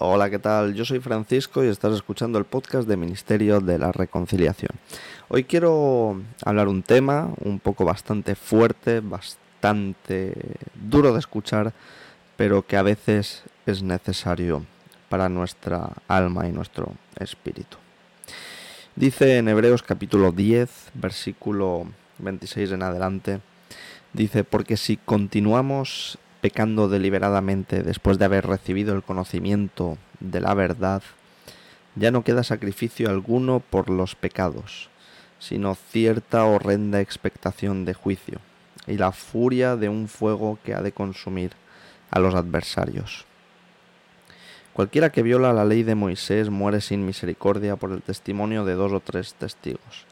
Hola, ¿qué tal? Yo soy Francisco y estás escuchando el podcast de Ministerio de la Reconciliación. Hoy quiero hablar un tema un poco bastante fuerte, bastante duro de escuchar, pero que a veces es necesario para nuestra alma y nuestro espíritu. Dice en Hebreos capítulo 10, versículo 26 en adelante, dice: porque si continuamos pecando deliberadamente después de haber recibido el conocimiento de la verdad, ya no queda sacrificio alguno por los pecados, sino cierta horrenda expectación de juicio y la furia de un fuego que ha de consumir a los adversarios. Cualquiera que viola la ley de Moisés muere sin misericordia por el testimonio de 2 o 3 testigos.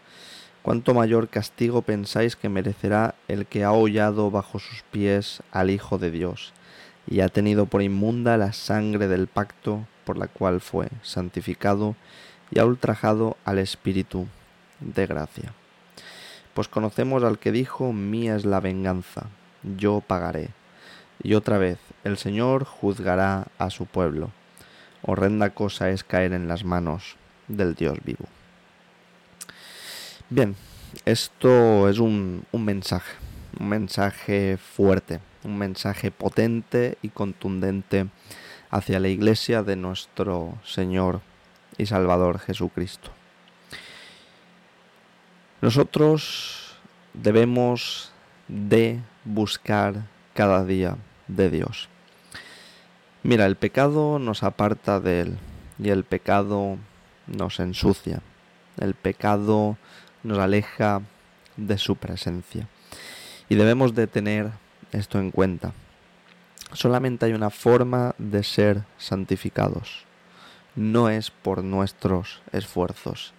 ¿Cuánto mayor castigo pensáis que merecerá el que ha hollado bajo sus pies al Hijo de Dios y ha tenido por inmunda la sangre del pacto por la cual fue santificado y ha ultrajado al Espíritu de gracia? Pues conocemos al que dijo: mía es la venganza, yo pagaré. Y otra vez: el Señor juzgará a su pueblo. Horrenda cosa es caer en las manos del Dios vivo. Bien, esto es un mensaje fuerte, un mensaje potente y contundente hacia la Iglesia de nuestro Señor y Salvador Jesucristo. Nosotros debemos de buscar cada día de Dios. Mira, el pecado nos aparta de Él y el pecado nos ensucia. El pecado nos aleja de su presencia. Y debemos de tener esto en cuenta. Solamente hay una forma de ser santificados. No es por nuestros esfuerzos.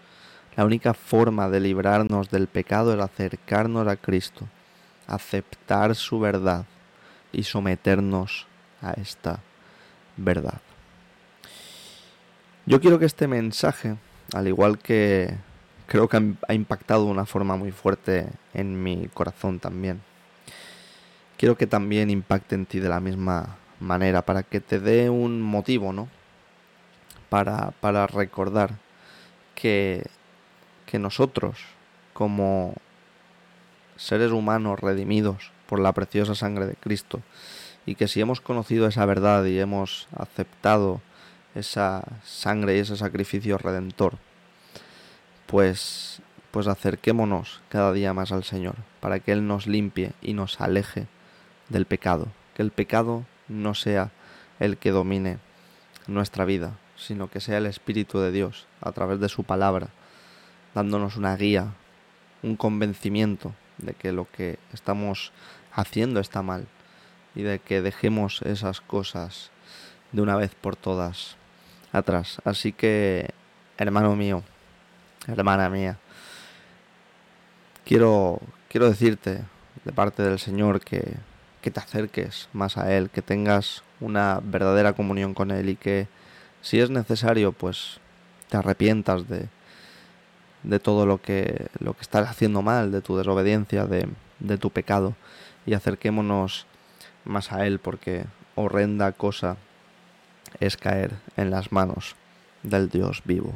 La única forma de librarnos del pecado es acercarnos a Cristo, aceptar su verdad y someternos a esta verdad. Yo quiero que este mensaje, al igual que creo que ha impactado de una forma muy fuerte en mi corazón también, quiero que también impacte en ti de la misma manera, para que te dé un motivo, ¿no? Para recordar que nosotros, como seres humanos redimidos por la preciosa sangre de Cristo, y que si hemos conocido esa verdad y hemos aceptado esa sangre y ese sacrificio redentor, pues acerquémonos cada día más al Señor, para que Él nos limpie y nos aleje del pecado. Que el pecado no sea el que domine nuestra vida, sino que sea el Espíritu de Dios, a través de su palabra, dándonos una guía, un convencimiento de que lo que estamos haciendo está mal y de que dejemos esas cosas de una vez por todas atrás. Así que, hermano mío, hermana mía, quiero decirte de parte del Señor que te acerques más a Él, que tengas una verdadera comunión con Él y que, si es necesario, pues te arrepientas de todo lo que estás haciendo mal, de tu desobediencia, de tu pecado, y acerquémonos más a Él, porque horrenda cosa es caer en las manos del Dios vivo.